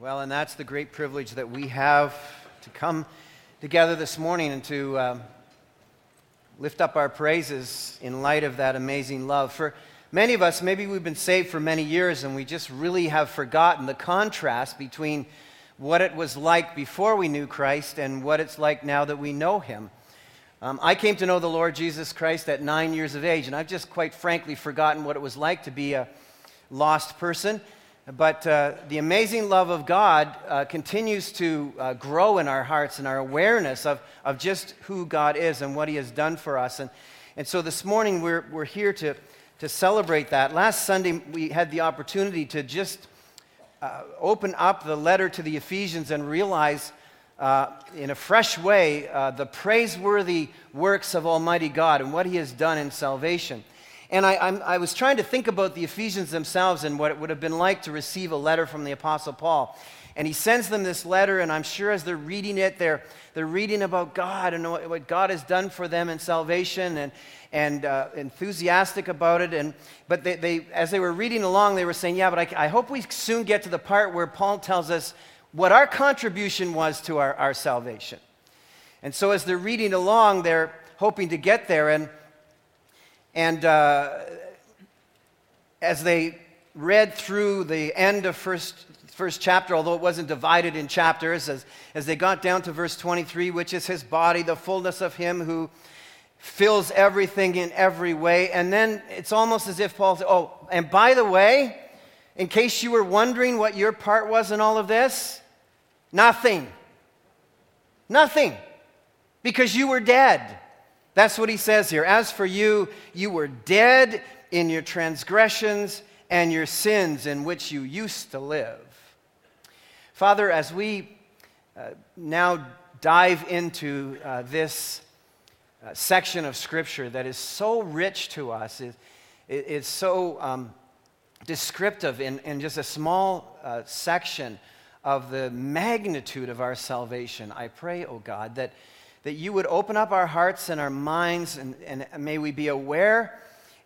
Well, and that's the great privilege that we have to come together this morning and to lift up our praises in light of that amazing love. For many of us, maybe we've been saved for many years and we just really have forgotten the contrast between what it was like before we knew Christ and what it's like now that we know him. I came to know the Lord Jesus Christ at 9 years of age, and I've just quite frankly forgotten what it was like to be a lost person. But the amazing love of God continues to grow in our hearts and our awareness of just who God is and what he has done for us. And so this morning we're here to celebrate that. Last Sunday we had the opportunity to just open up the letter to the Ephesians and realize in a fresh way the praiseworthy works of Almighty God and what he has done in salvation. And I was trying to think about the Ephesians themselves and what it would have been like to receive a letter from the Apostle Paul. And he sends them this letter, and I'm sure as they're reading it, they're reading about God and what God has done for them in salvation and enthusiastic about it. But they as they were reading along, they were saying, yeah, but I hope we soon get to the part where Paul tells us what our contribution was to our salvation. And so as they're reading along, they're hoping to get there, And as they read through the end of first chapter, although it wasn't divided in chapters, as they got down to verse 23, which is his body, the fullness of him who fills everything in every way. And then it's almost as if Paul said, oh, and by the way, in case you were wondering what your part was in all of this, nothing. Nothing. Because you were dead. That's what he says here. As for you, you were dead in your transgressions and your sins in which you used to live. Father, as we now dive into this section of Scripture that is so rich to us, it's so descriptive in just a small section of the magnitude of our salvation, I pray, oh God, that you would open up our hearts and our minds, and may we be aware,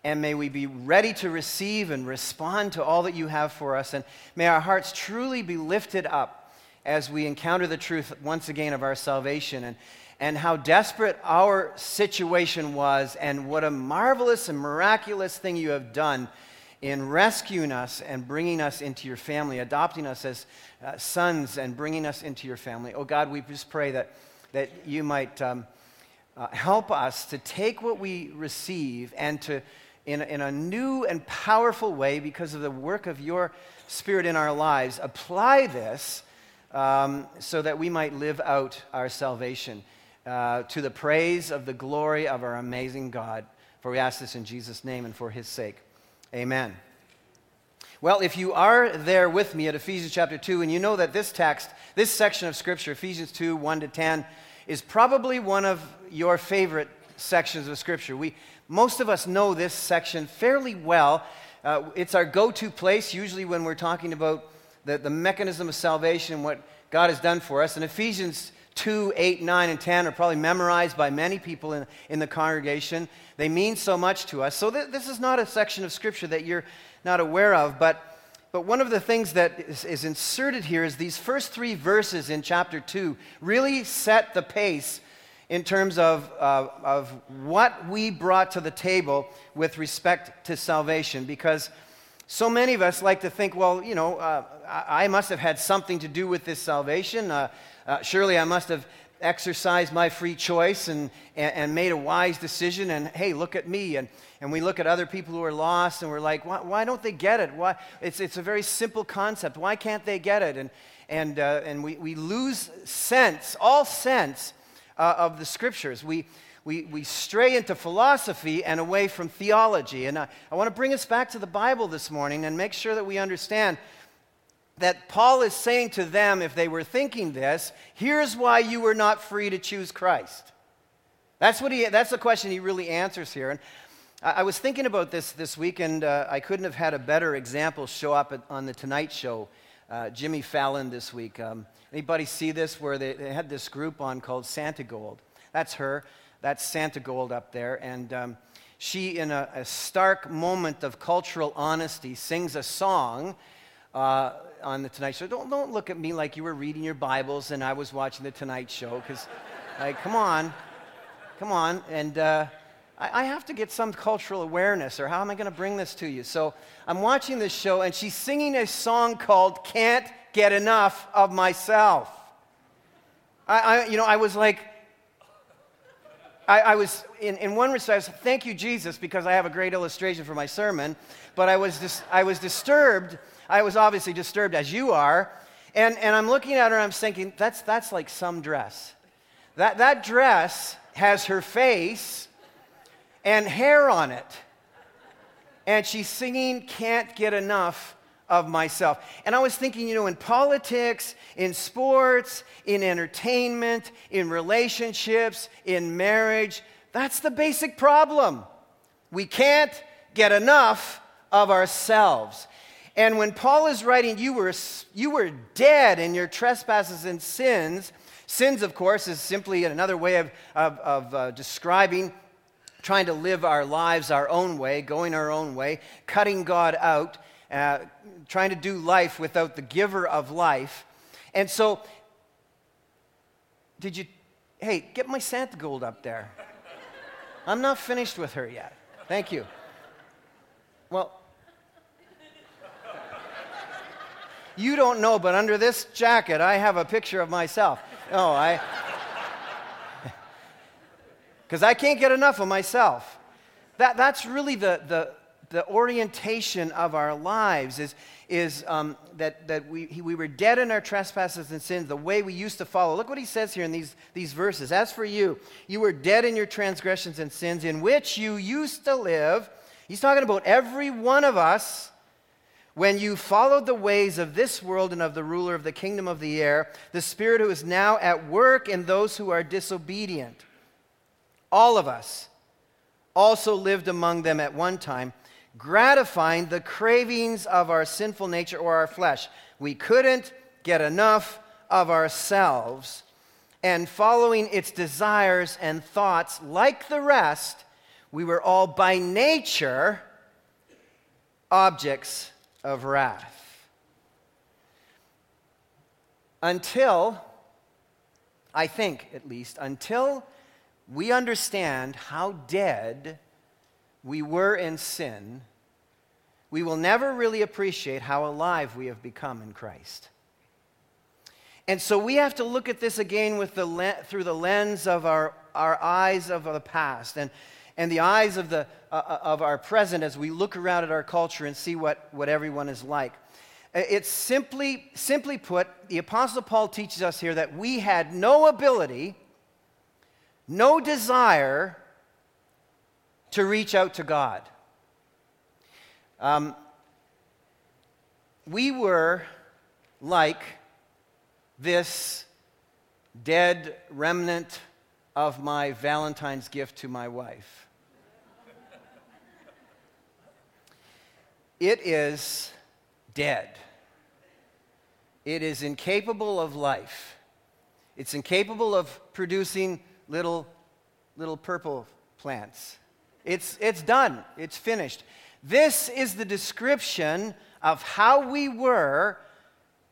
and may we be ready to receive and respond to all that you have for us, and may our hearts truly be lifted up as we encounter the truth once again of our salvation, and how desperate our situation was, and what a marvelous and miraculous thing you have done in rescuing us and bringing us into your family, adopting us as sons and bringing us into your family. Oh God, we just pray that you might help us to take what we receive and to, in a new and powerful way, because of the work of your Spirit in our lives, apply this so that we might live out our salvation to the praise of the glory of our amazing God. For we ask this in Jesus' name and for his sake. Amen. Well, if you are there with me at Ephesians chapter 2, and you know that this text, this section of Scripture, Ephesians 2, 1 to 10, is probably one of your favorite sections of Scripture. Most of us know this section fairly well. It's our go-to place, usually when we're talking about the mechanism of salvation, what God has done for us. And Ephesians 2, 8, 9, and 10 are probably memorized by many people in the congregation. They mean so much to us. So this is not a section of Scripture that you're not aware of, but one of the things that is inserted here is these first three verses in chapter 2 really set the pace in terms of what we brought to the table with respect to salvation, because so many of us like to think, well, you know, I must have had something to do with this salvation. Surely I must have exercised my free choice and made a wise decision, and hey, look at me, and we look at other people who are lost and we're like, why don't they get it? Why it's a very simple concept. Why can't they get it? And we lose sense of the Scriptures. We stray into philosophy and away from theology, and I want to bring us back to the Bible this morning and make sure that we understand that Paul is saying to them, if they were thinking this, here's why you were not free to choose Christ. That's the question he really answers here. And I was thinking about this week, and I couldn't have had a better example show up on The Tonight Show, Jimmy Fallon this week. Anybody see this, where they had this group on called Santa Gold? That's her. That's Santa Gold up there. And she, in a stark moment of cultural honesty, sings a song on The Tonight Show. Don't look at me like you were reading your Bibles and I was watching The Tonight Show, because, like, come on. And I have to get some cultural awareness, or how am I going to bring this to you? So I'm watching this show, and she's singing a song called Can't Get Enough of Myself. I was in one respect, I was like, thank you, Jesus, because I have a great illustration for my sermon, but I was disturbed. I was obviously disturbed, as you are, and I'm looking at her, and I'm thinking, that's like some dress. That dress has her face and hair on it, and she's singing Can't Get Enough of Myself. And I was thinking, in politics, in sports, in entertainment, in relationships, in marriage, that's the basic problem. We can't get enough of ourselves. And when Paul is writing, you were dead in your trespasses and sins. Sins, of course, is simply another way of describing trying to live our lives our own way, going our own way, cutting God out, trying to do life without the giver of life. And so, hey, get my Santa Gold up there. I'm not finished with her yet. Thank you. Well, you don't know, but under this jacket, I have a picture of myself. Because I can't get enough of myself. That's really the orientation of our lives is that we were dead in our trespasses and sins, the way we used to follow. Look what he says here in these verses. As for you, you were dead in your transgressions and sins in which you used to live. He's talking about every one of us. When you followed the ways of this world and of the ruler of the kingdom of the air, the spirit who is now at work in those who are disobedient. All of us also lived among them at one time, gratifying the cravings of our sinful nature or our flesh. We couldn't get enough of ourselves, and following its desires and thoughts like the rest, we were all by nature objects of wrath. Until we understand how dead we were in sin, we will never really appreciate how alive we have become in Christ. And so we have to look at this again through the lens of our eyes of the past and the eyes of of our present, as we look around at our culture and see what everyone is like. It's simply put, the Apostle Paul teaches us here that we had no ability, no desire to reach out to God. We were like this dead remnant of my Valentine's gift to my wife. It is dead. It is incapable of life. It's incapable of producing little purple plants. It's done. It's finished. This is the description of how we were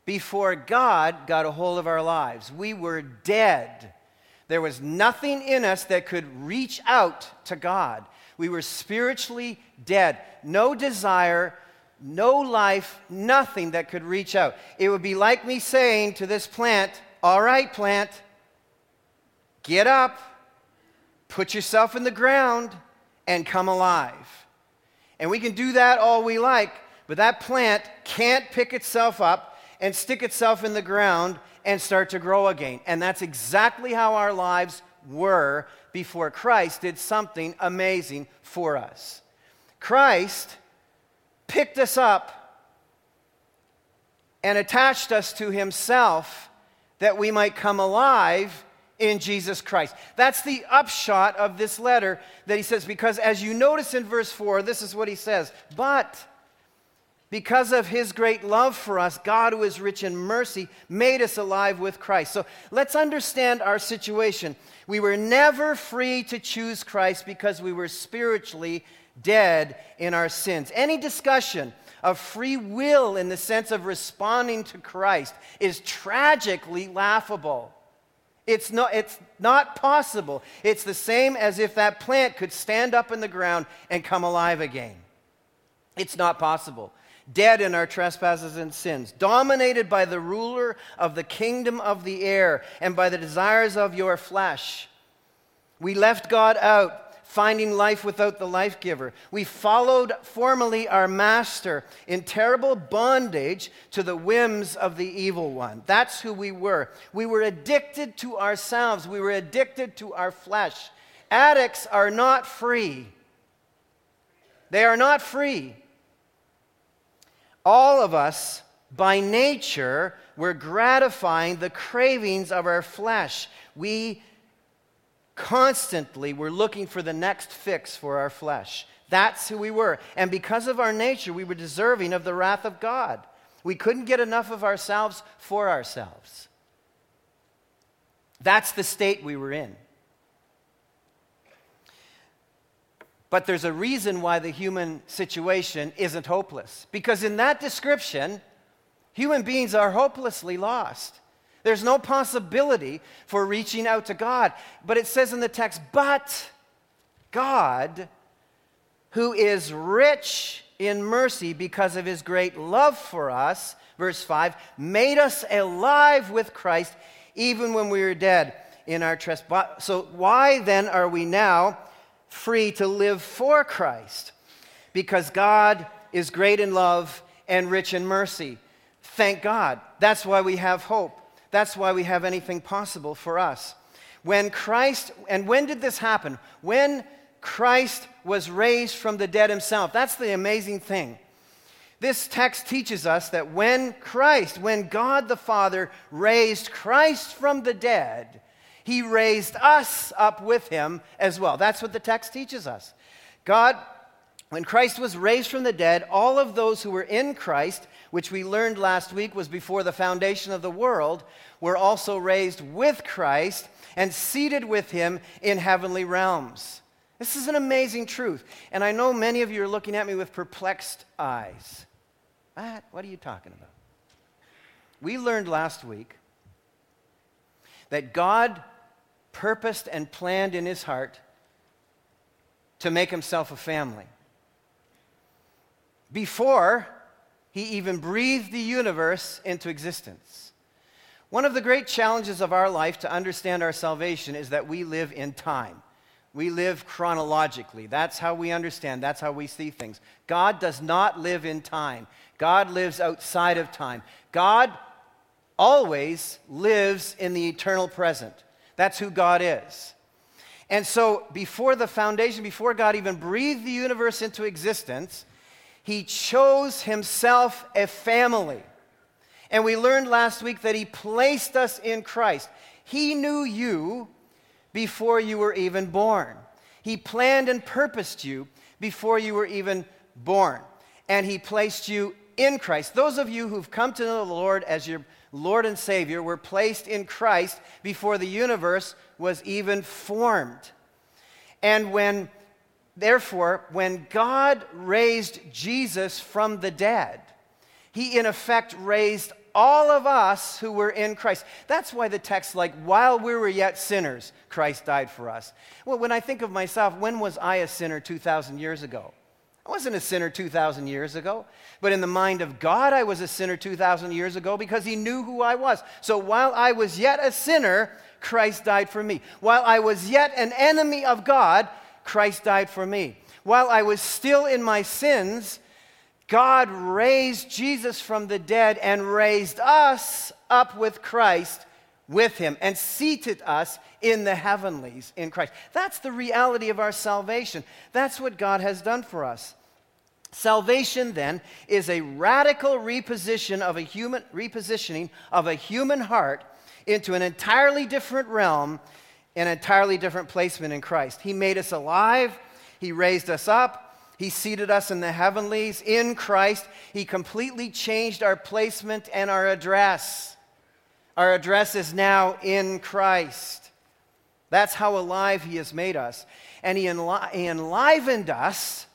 before God got a hold of our lives. We were dead. There was nothing in us that could reach out to God. We were spiritually dead. No desire, no life, nothing that could reach out. It would be like me saying to this plant, all right, plant, get up, put yourself in the ground, and come alive. And we can do that all we like, but that plant can't pick itself up and stick itself in the ground and start to grow again. And that's exactly how our lives were before Christ did something amazing for us. Christ picked us up and attached us to himself that we might come alive in Jesus Christ. That's the upshot of this letter that he says, because as you notice in verse 4, this is what he says, but because of his great love for us, God, who is rich in mercy, made us alive with Christ. So let's understand our situation. We were never free to choose Christ because we were spiritually dead in our sins. Any discussion of free will in the sense of responding to Christ is tragically laughable. It's not possible. It's the same as if that plant could stand up in the ground and come alive again. It's not possible. Dead in our trespasses and sins, dominated by the ruler of the kingdom of the air and by the desires of your flesh. We left God out, finding life without the life giver. We followed formerly our master in terrible bondage to the whims of the evil one. That's who we were. We were addicted to ourselves. We were addicted to our flesh. Addicts are not free. They are not free. All of us, by nature, were gratifying the cravings of our flesh. We constantly were looking for the next fix for our flesh. That's who we were. And because of our nature, we were deserving of the wrath of God. We couldn't get enough of ourselves for ourselves. That's the state we were in. But there's a reason why the human situation isn't hopeless. Because in that description, human beings are hopelessly lost. There's no possibility for reaching out to God. But it says in the text, but God, who is rich in mercy because of his great love for us, verse 5, made us alive with Christ even when we were dead in our trespasses. So why then are we now free to live for Christ? Because God is great in love and rich in mercy. Thank God. That's why we have hope. That's why we have anything possible for us. When did this happen? When Christ was raised from the dead himself. That's the amazing thing. This text teaches us that when God the Father raised Christ from the dead, he raised us up with him as well. That's what the text teaches us. When Christ was raised from the dead, all of those who were in Christ, which we learned last week was before the foundation of the world, were also raised with Christ and seated with him in heavenly realms. This is an amazing truth. And I know many of you are looking at me with perplexed eyes. What are you talking about? We learned last week that God purposed and planned in his heart to make himself a family. Before he even breathed the universe into existence. One of the great challenges of our life to understand our salvation is that we live in time. We live chronologically. That's how we understand. That's how we see things. God does not live in time. God lives outside of time. God always lives in the eternal present. That's who God is. And so before God even breathed the universe into existence, he chose himself a family. And we learned last week that he placed us in Christ. He knew you before you were even born. He planned and purposed you before you were even born. And he placed you in Christ. Those of you who've come to know the Lord as your Lord and Savior were placed in Christ before the universe was even formed. And when God raised Jesus from the dead, he in effect raised all of us who were in Christ. That's why the text, while we were yet sinners, Christ died for us. Well, when I think of myself, when was I a sinner 2,000 years ago? I wasn't a sinner 2,000 years ago, but in the mind of God, I was a sinner 2,000 years ago because he knew who I was. So while I was yet a sinner, Christ died for me. While I was yet an enemy of God, Christ died for me. While I was still in my sins, God raised Jesus from the dead and raised us up with Christ with him and seated us in the heavenlies in Christ. That's the reality of our salvation. That's what God has done for us. Salvation then is a radical repositioning of a human heart into an entirely different realm, an entirely different placement in Christ. He made us alive. He raised us up. He seated us in the heavenlies in Christ. He completely changed our placement and our address. Our address is now in Christ. That's how alive he has made us. And he enlivened us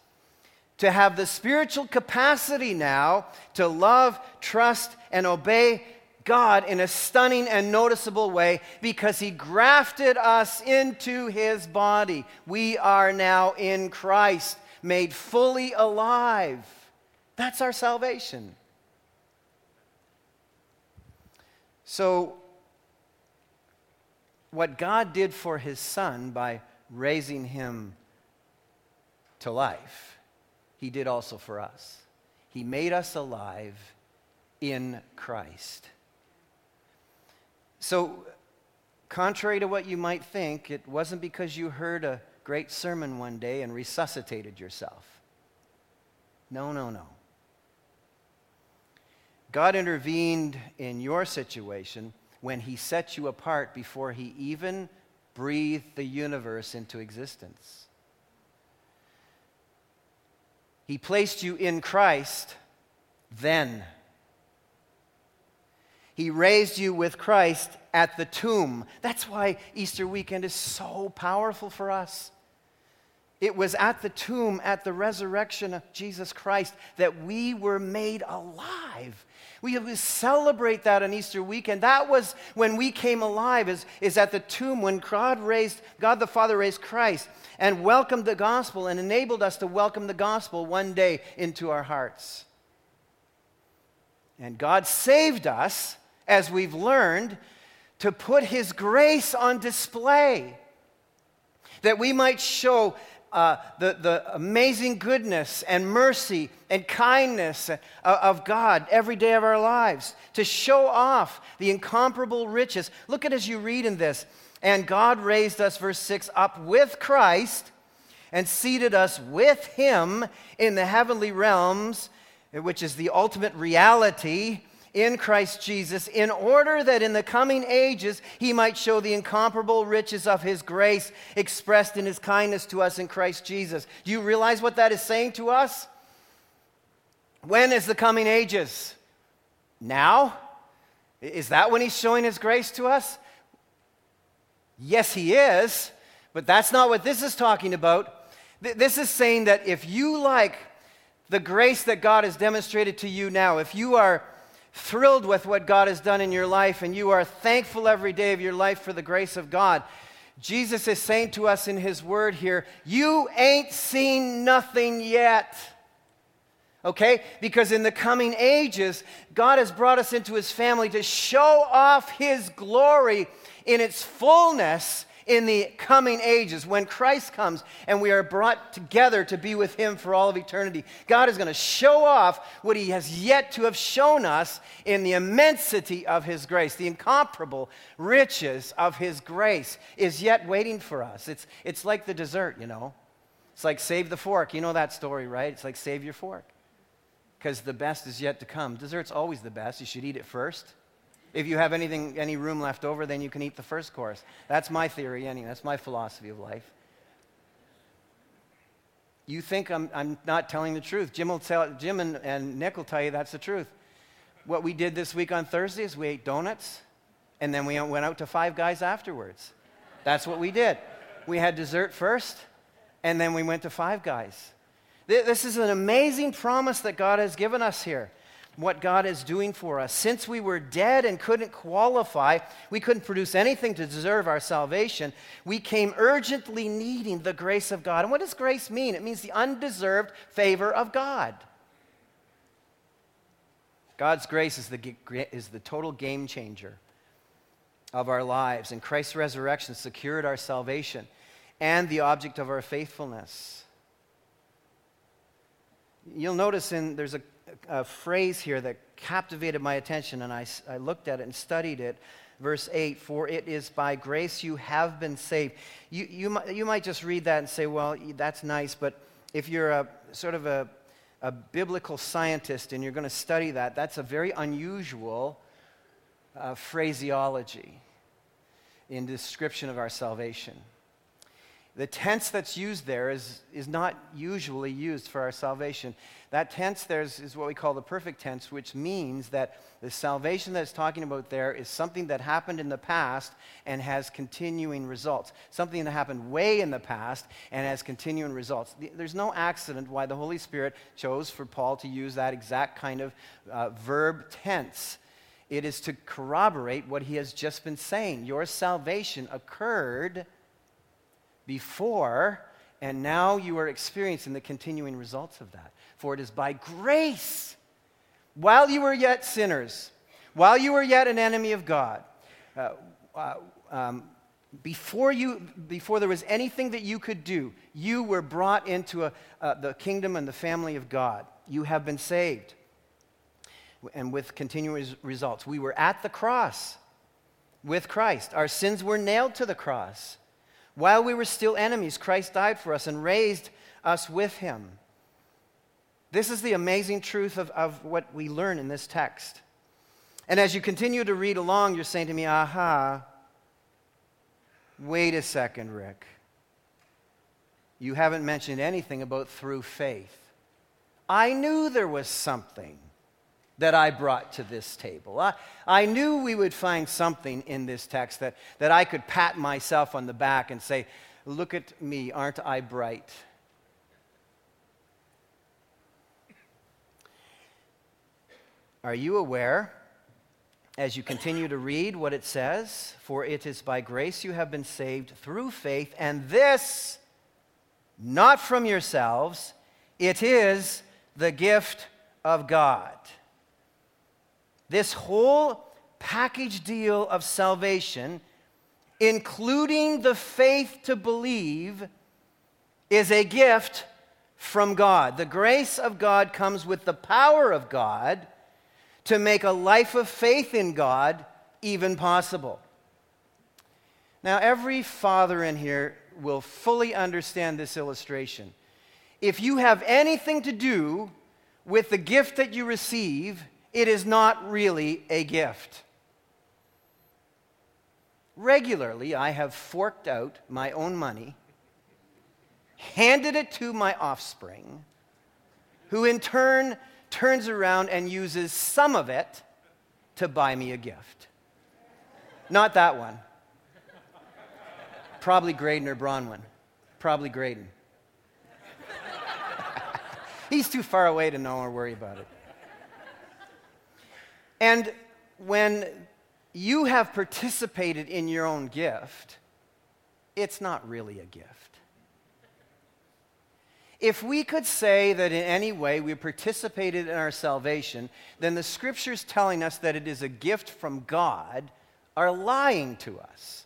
to have the spiritual capacity now to love, trust, and obey God in a stunning and noticeable way because he grafted us into his body. We are now in Christ, made fully alive. That's our salvation. So, what God did for his son by raising him to life, he did also for us. He made us alive in Christ. So, contrary to what you might think, it wasn't because you heard a great sermon one day and resuscitated yourself. No, no, no. God intervened in your situation when he set you apart before he even breathed the universe into existence. He placed you in Christ then. He raised you with Christ at the tomb. That's why Easter weekend is so powerful for us. It was at the tomb, at the resurrection of Jesus Christ, that we were made alive. We celebrate that on Easter weekend. That was when we came alive, is at the tomb when God the Father raised Christ and welcomed the gospel and enabled us to welcome the gospel one day into our hearts. And God saved us, as we've learned, to put his grace on display, that we might show the amazing goodness and mercy and kindness of God every day of our lives, to show off the incomparable riches. Look at as you read in this. And God raised us, verse 6, up with Christ and seated us with him in the heavenly realms, which is the ultimate reality in Christ Jesus, in order that in the coming ages he might show the incomparable riches of his grace expressed in his kindness to us in Christ Jesus. Do you realize what that is saying to us? When is the coming ages? Now? Is that when he's showing his grace to us? Yes, he is, but that's not what this is talking about. This is saying that if you like the grace that God has demonstrated to you now, if you are thrilled with what God has done in your life and you are thankful every day of your life for the grace of God, Jesus is saying to us in his word here, you ain't seen nothing yet. Okay? Because in the coming ages, God has brought us into his family to show off his glory in its fullness in the coming ages, when Christ comes and we are brought together to be with him for all of eternity. God is going to show off what he has yet to have shown us in the immensity of his grace. The incomparable riches of his grace is yet waiting for us. It's like the dessert, you know. It's like save the fork. You know that story, right? It's like save your fork because the best is yet to come. Dessert's always the best. You should eat it first. If you have any room left over, then you can eat the first course. That's my theory, anyway. That's my philosophy of life. You think I'm not telling the truth. Jim and Nick will tell you that's the truth. What we did this week on Thursday is we ate donuts, and then we went out to Five Guys afterwards. That's what we did. We had dessert first, and then we went to Five Guys. This is an amazing promise that God has given us here. What God is doing for us. Since we were dead and couldn't qualify, we couldn't produce anything to deserve our salvation, we came urgently needing the grace of God. And what does grace mean? It means the undeserved favor of God. God's grace is the total game changer of our lives, and Christ's resurrection secured our salvation and the object of our faithfulness. You'll notice there's a phrase here that captivated my attention, and I looked at it and studied it. Verse 8, for it is by grace you have been saved. You might just read that and say, well, that's nice, but if you're a sort of a biblical scientist and you're going to study that, that's a very unusual phraseology in description of our salvation. The tense that's used there is not usually used for our salvation. That tense there is what we call the perfect tense, which means that the salvation that it's talking about there is something that happened in the past and has continuing results. Something that happened way in the past and has continuing results. There's no accident why the Holy Spirit chose for Paul to use that exact kind of verb tense. It is to corroborate what he has just been saying. Your salvation occurred before, and now you are experiencing the continuing results of that. For it is by grace, while you were yet sinners, while you were yet an enemy of God, before there was anything that you could do, you were brought into the kingdom and the family of God. You have been saved, and with continuous results. We were at the cross with Christ. Our sins were nailed to the cross. While we were still enemies, Christ died for us and raised us with him. This is the amazing truth of what we learn in this text. And as you continue to read along, you're saying to me, aha, wait a second, Rick. You haven't mentioned anything about through faith. I knew there was something that I brought to this table. I knew we would find something in this text that I could pat myself on the back and say, look at me, aren't I bright? Are you aware, as you continue to read what it says, for it is by grace you have been saved through faith, and this, not from yourselves, it is the gift of God. This whole package deal of salvation, including the faith to believe, is a gift from God. The grace of God comes with the power of God to make a life of faith in God even possible. Now, every father in here will fully understand this illustration. If you have anything to do with the gift that you receive, it is not really a gift. Regularly, I have forked out my own money, handed it to my offspring, who in turn turns around and uses some of it to buy me a gift. Not that one. Probably Graydon or Bronwyn. Probably Graydon. He's too far away to know or worry about it. And when you have participated in your own gift, it's not really a gift. If we could say that in any way we participated in our salvation, then the scriptures telling us that it is a gift from God are lying to us.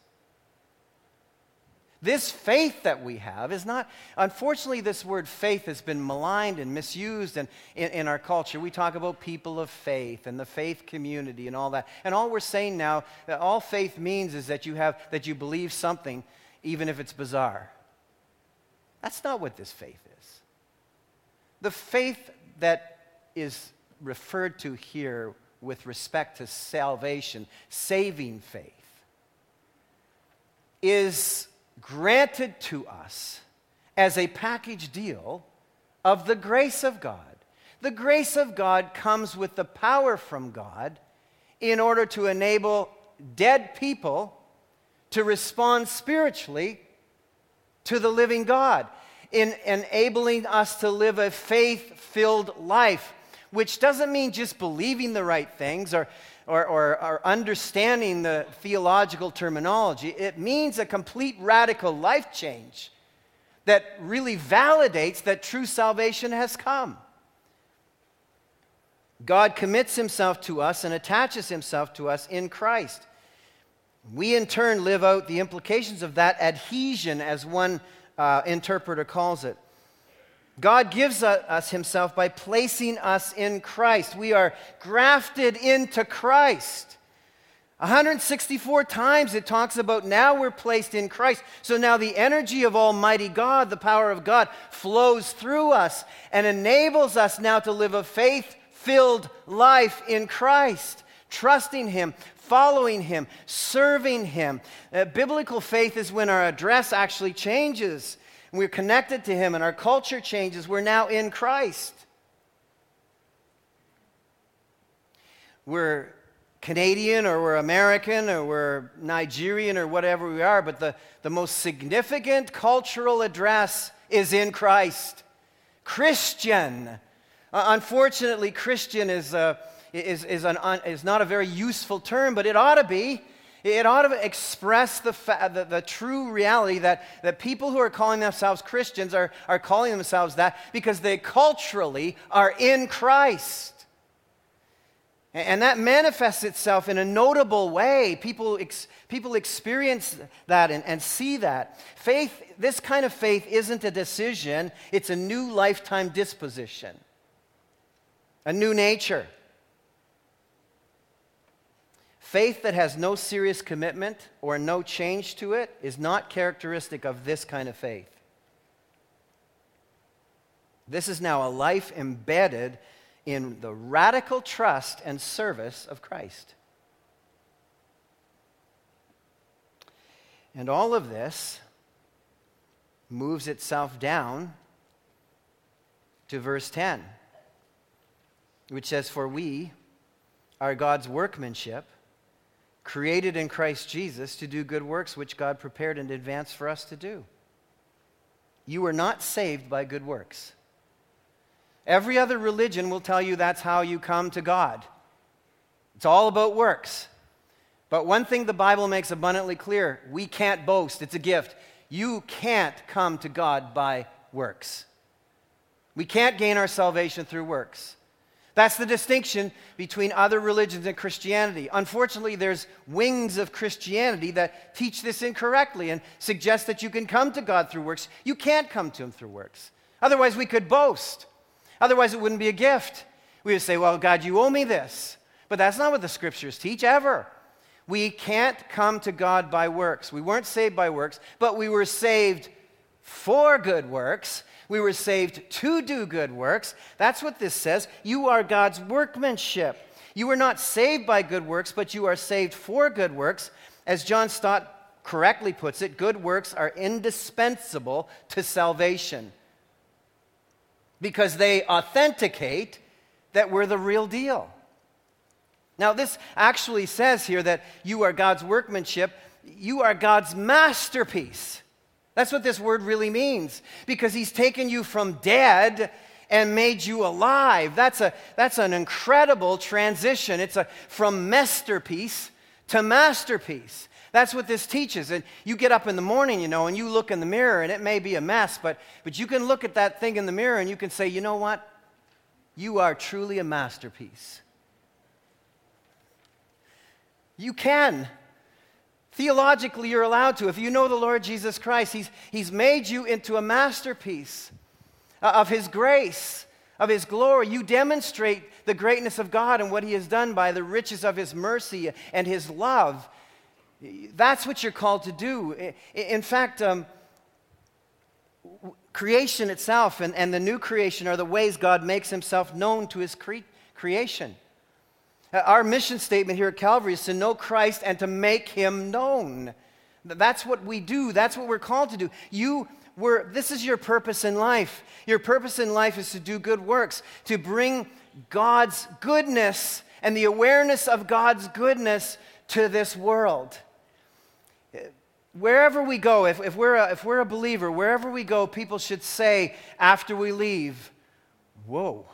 This faith that we have is not, unfortunately, this word faith has been maligned and misused in our culture. We talk about people of faith and the faith community and all that. And all we're saying now, that all faith means is that you believe something, even if it's bizarre. That's not what this faith is. The faith that is referred to here with respect to salvation, saving faith, is granted to us as a package deal of the grace of God. The grace of God comes with the power from God in order to enable dead people to respond spiritually to the living God, in enabling us to live a faith-filled life, which doesn't mean just believing the right things or understanding the theological terminology. It means a complete radical life change that really validates that true salvation has come. God commits himself to us and attaches himself to us in Christ. We in turn live out the implications of that adhesion, as one interpreter calls it. God gives us himself by placing us in Christ. We are grafted into Christ. 164 times it talks about now we're placed in Christ. So now the energy of Almighty God, the power of God, flows through us and enables us now to live a faith-filled life in Christ, trusting him, following him, serving him. Biblical faith is when our address actually changes. We're connected to him and our culture changes. We're now in Christ. We're Canadian or we're American or we're Nigerian or whatever we are, but the most significant cultural address is in Christ. Christian. Unfortunately, Christian is not a very useful term, but it ought to be. It ought to express the true reality that people who are calling themselves Christians are calling themselves that because they culturally are in Christ. And that manifests itself in a notable way. People experience that and see that. Faith, this kind of faith isn't a decision, it's a new lifetime disposition, a new nature. Faith that has no serious commitment or no change to it is not characteristic of this kind of faith. This is now a life embedded in the radical trust and service of Christ. And all of this moves itself down to verse 10, which says, "For we are God's workmanship, created in Christ Jesus to do good works which God prepared in advance for us to do." You were not saved by good works. Every other religion will tell you that's how you come to God. It's all about works. But one thing the Bible makes abundantly clear, we can't boast. It's a gift. You can't come to God by works. We can't gain our salvation through works. That's the distinction between other religions and Christianity. Unfortunately, there's wings of Christianity that teach this incorrectly and suggest that you can come to God through works. You can't come to him through works. Otherwise, we could boast. Otherwise, it wouldn't be a gift. We would say, well, God, you owe me this. But that's not what the scriptures teach ever. We can't come to God by works. We weren't saved by works, but we were saved for good works. We were saved to do good works. That's what this says. You are God's workmanship. You were not saved by good works, but you are saved for good works. As John Stott correctly puts it, good works are indispensable to salvation because they authenticate that we're the real deal. Now, this actually says here that you are God's workmanship. You are God's masterpiece. That's what this word really means, because he's taken you from dead and made you alive. That's an incredible transition. It's from masterpiece to masterpiece. That's what this teaches. And you get up in the morning, and you look in the mirror, and it may be a mess, but you can look at that thing in the mirror and you can say, you know what? You are truly a masterpiece. You can. Theologically, you're allowed to. If you know the Lord Jesus Christ, He's made you into a masterpiece of His grace, of His glory. You demonstrate the greatness of God and what He has done by the riches of His mercy and His love. That's what you're called to do. In fact, creation itself and the new creation are the ways God makes Himself known to His creation. Our mission statement here at Calvary is to know Christ and to make him known. That's what we do. That's what we're called to do. This is your purpose in life. Your purpose in life is to do good works, to bring God's goodness and the awareness of God's goodness to this world. Wherever we go, if we're a believer, wherever we go, people should say after we leave, whoa.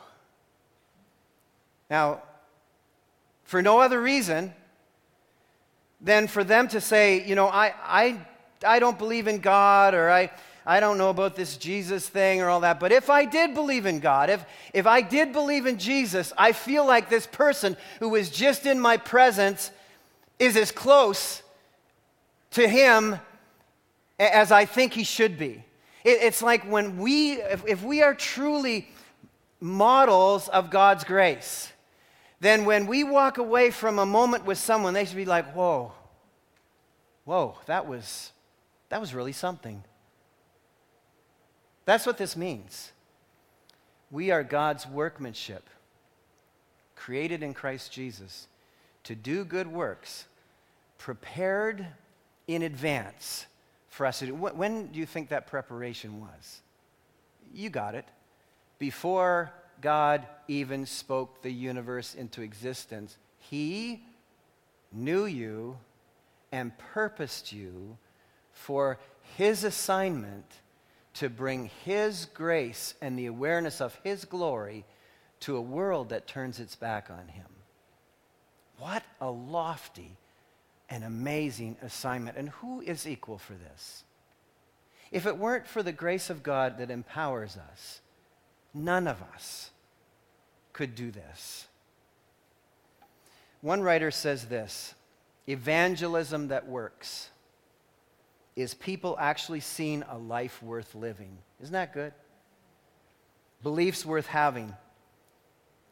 Now, for no other reason than for them to say, I don't believe in God, or I don't know about this Jesus thing or all that. But if I did believe in God, if I did believe in Jesus, I feel like this person who was just in my presence is as close to him as I think he should be. It's like when if we are truly models of God's grace, then when we walk away from a moment with someone, they should be like, whoa, that was really something. That's what this means. We are God's workmanship, created in Christ Jesus to do good works prepared in advance for us to do. When do you think that preparation was? You got it. Before God even spoke the universe into existence, He knew you and purposed you for His assignment to bring His grace and the awareness of His glory to a world that turns its back on Him. What a lofty and amazing assignment. And who is equal for this? If it weren't for the grace of God that empowers us, none of us could do this. One writer says this: evangelism that works is people actually seeing a life worth living. Isn't that good? Beliefs worth having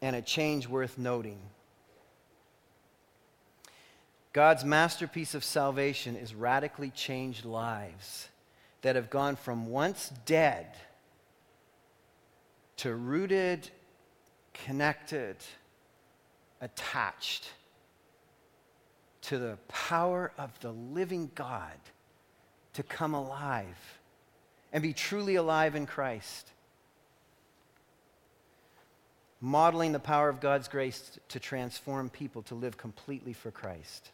and a change worth noting. God's masterpiece of salvation is radically changed lives that have gone from once dead to rooted, connected, attached to the power of the living God to come alive and be truly alive in Christ. Modeling the power of God's grace to transform people to live completely for Christ.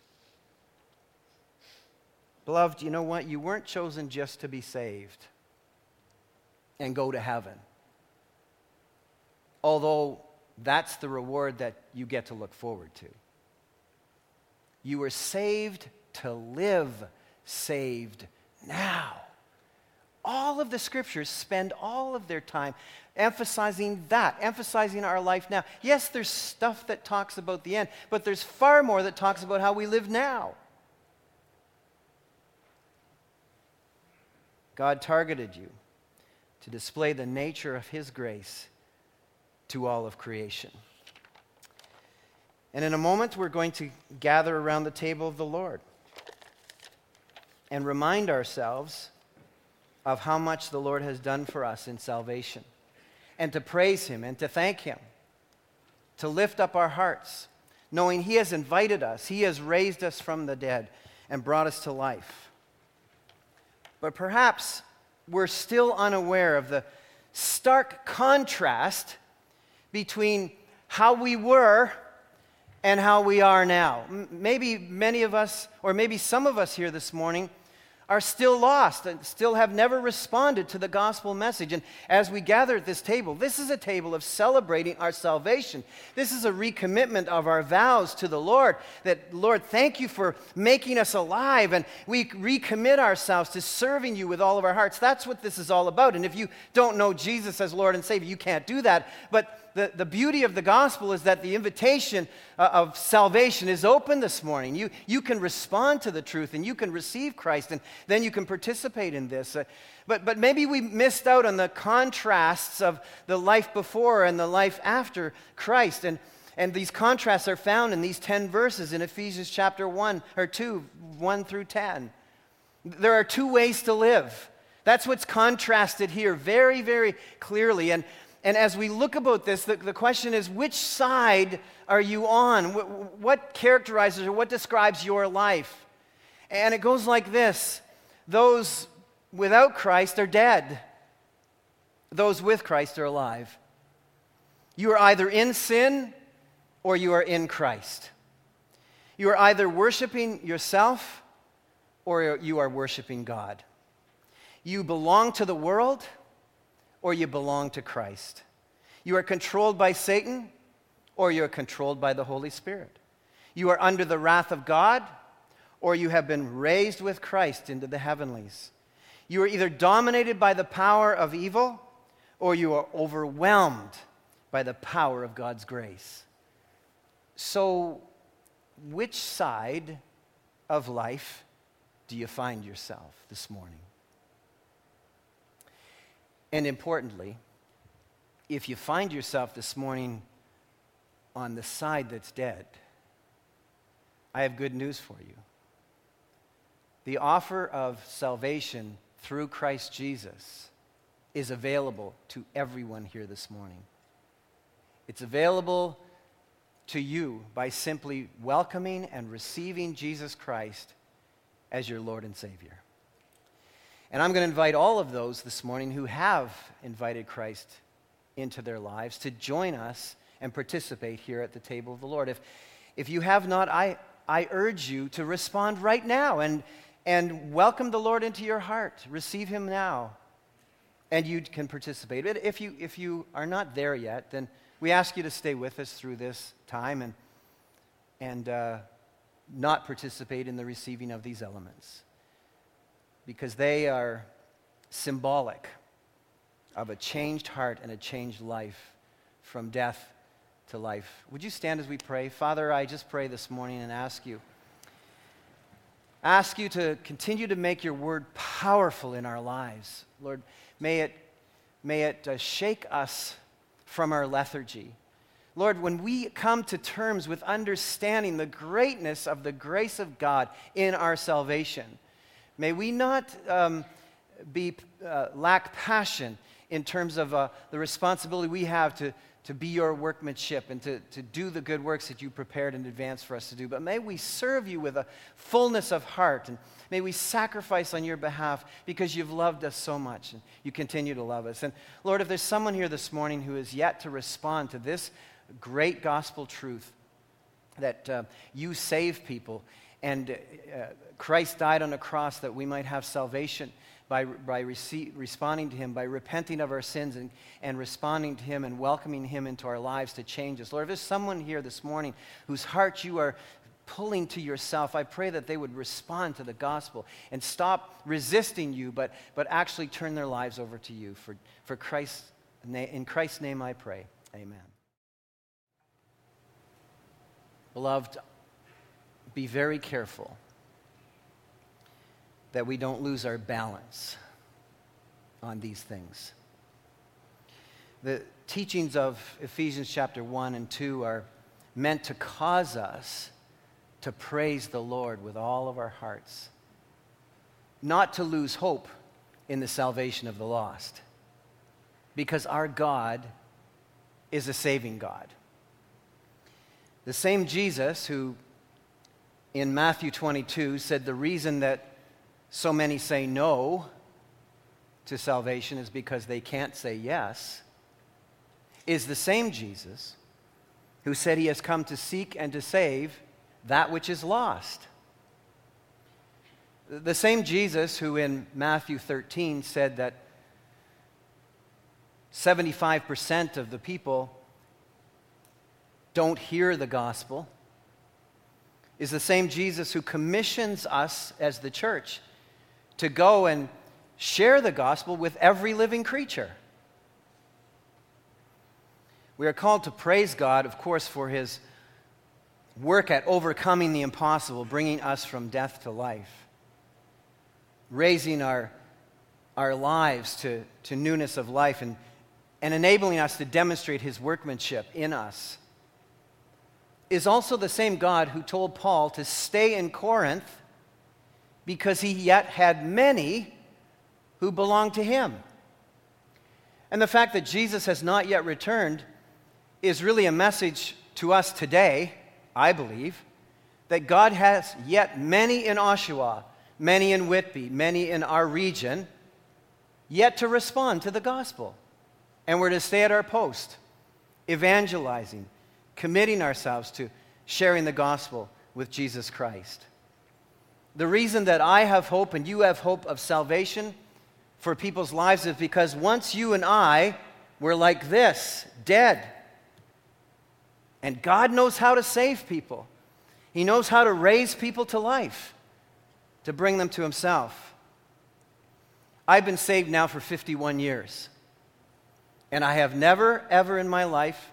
Beloved, you know what? You weren't chosen just to be saved and go to heaven, although that's the reward that you get to look forward to. You were saved to live saved now. All of the scriptures spend all of their time emphasizing that, emphasizing our life now. Yes, there's stuff that talks about the end, but there's far more that talks about how we live now. God targeted you to display the nature of His grace to all of creation. And in a moment, we're going to gather around the table of the Lord and remind ourselves of how much the Lord has done for us in salvation, and to praise Him and to thank Him, to lift up our hearts, knowing He has invited us, He has raised us from the dead and brought us to life. But perhaps we're still unaware of the stark contrast between how we were and how we are now. Maybe many of us, or maybe some of us here this morning, are still lost and still have never responded to the gospel message. And as we gather at this table, this is a table of celebrating our salvation. This is a recommitment of our vows to the Lord, that, Lord, thank you for making us alive, and we recommit ourselves to serving you with all of our hearts. That's what this is all about. And if you don't know Jesus as Lord and Savior, you can't do that. But the beauty of the gospel is that the invitation of salvation is open this morning. You can respond to the truth, and you can receive Christ, and then you can participate in this. But maybe we missed out on the contrasts of the life before and the life after Christ. And these contrasts are found in these 10 verses in Ephesians chapter 1 or 2, 1 through 10. There are two ways to live. That's what's contrasted here very, very clearly. And as we look about this, the question is, which side are you on? What characterizes or what describes your life? And it goes like this: those without Christ are dead. Those with Christ are alive. You are either in sin or you are in Christ. You are either worshiping yourself or you are worshiping God. You belong to the world or you belong to Christ. You are controlled by Satan, or you are controlled by the Holy Spirit. You are under the wrath of God, or you have been raised with Christ into the heavenlies. You are either dominated by the power of evil, or you are overwhelmed by the power of God's grace. So, which side of life do you find yourself this morning? And importantly, if you find yourself this morning on the side that's dead, I have good news for you. The offer of salvation through Christ Jesus is available to everyone here this morning. It's available to you by simply welcoming and receiving Jesus Christ as your Lord and Savior. And I'm going to invite all of those this morning who have invited Christ into their lives to join us and participate here at the table of the Lord. If you have not, I urge you to respond right now and welcome the Lord into your heart. Receive him now, and you can participate. But if you are not there yet, then we ask you to stay with us through this time and not participate in the receiving of these elements, because they are symbolic of a changed heart and a changed life from death to life. Would you stand as we pray? Father, I just pray this morning and ask you to continue to make your word powerful in our lives. Lord, may it shake us from our lethargy. Lord, when we come to terms with understanding the greatness of the grace of God in our salvation, may we not lack passion in terms of the responsibility we have to be your workmanship and to do the good works that you prepared in advance for us to do. But may we serve you with a fullness of heart, and may we sacrifice on your behalf because you've loved us so much and you continue to love us. And Lord, if there's someone here this morning who is yet to respond to this great gospel truth that you save people and Christ died on the cross that we might have salvation, by responding to him, by repenting of our sins and responding to him and welcoming him into our lives to change us. Lord, if there's someone here this morning whose heart you are pulling to yourself, I pray that they would respond to the gospel and stop resisting you, but actually turn their lives over to you. For Christ's name, in Christ's name I pray, amen. Beloved, be very careful that we don't lose our balance on these things. The teachings of Ephesians chapter 1 and 2 are meant to cause us to praise the Lord with all of our hearts, not to lose hope in the salvation of the lost, because our God is a saving God. The same Jesus who in Matthew 22 said the reason that so many say no to salvation is because they can't say yes, is the same Jesus who said he has come to seek and to save that which is lost. The same Jesus who in Matthew 13 said that 75% of the people don't hear the gospel is the same Jesus who commissions us as the church to go and share the gospel with every living creature. We are called to praise God, of course, for his work at overcoming the impossible, bringing us from death to life, raising our lives to newness of life, and enabling us to demonstrate his workmanship in us. Is also the same God who told Paul to stay in Corinth because he yet had many who belonged to him. And the fact that Jesus has not yet returned is really a message to us today, I believe, that God has yet many in Oshawa, many in Whitby, many in our region, yet to respond to the gospel. And we're to stay at our post, evangelizing, committing ourselves to sharing the gospel with Jesus Christ. The reason that I have hope and you have hope of salvation for people's lives is because once you and I were like this, dead. And God knows how to save people. He knows how to raise people to life, to bring them to himself. I've been saved now for 51 years. And I have never, ever in my life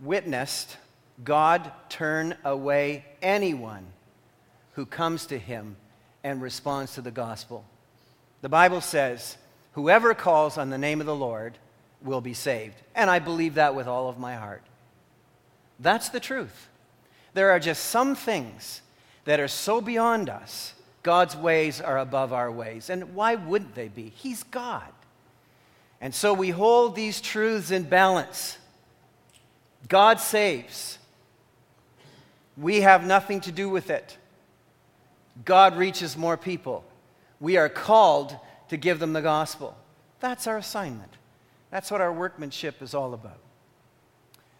witnessed God turn away anyone who comes to him and responds to the gospel. The Bible says, whoever calls on the name of the Lord will be saved. And I believe that with all of my heart. That's the truth. There are just some things that are so beyond us. God's ways are above our ways. And why wouldn't they be? He's God. And so we hold these truths in balance. God saves. We have nothing to do with it. God reaches more people. We are called to give them the gospel. That's our assignment. That's what our workmanship is all about.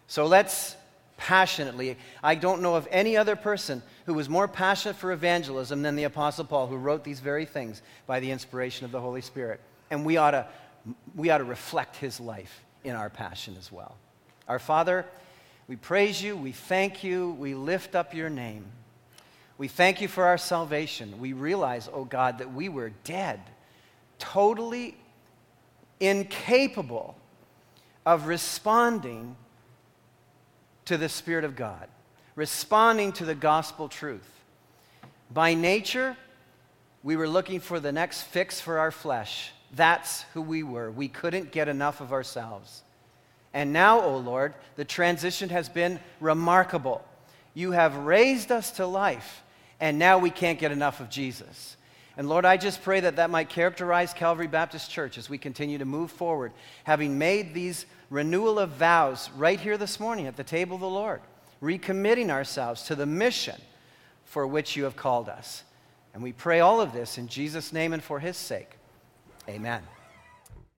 So let's passionately, I don't know of any other person who was more passionate for evangelism than the Apostle Paul, who wrote these very things by the inspiration of the Holy Spirit. And we ought to reflect his life in our passion as well. Our Father, we praise you, we thank you, we lift up your name. We thank you for our salvation. We realize, oh God, that we were dead, totally incapable of responding to the Spirit of God, responding to the gospel truth. By nature, we were looking for the next fix for our flesh. That's who we were. We couldn't get enough of ourselves. And now, oh Lord, the transition has been remarkable. You have raised us to life, and now we can't get enough of Jesus. And Lord, I just pray that that might characterize Calvary Baptist Church as we continue to move forward, having made these renewal of vows right here this morning at the table of the Lord, recommitting ourselves to the mission for which you have called us. And we pray all of this in Jesus' name and for his sake. Amen.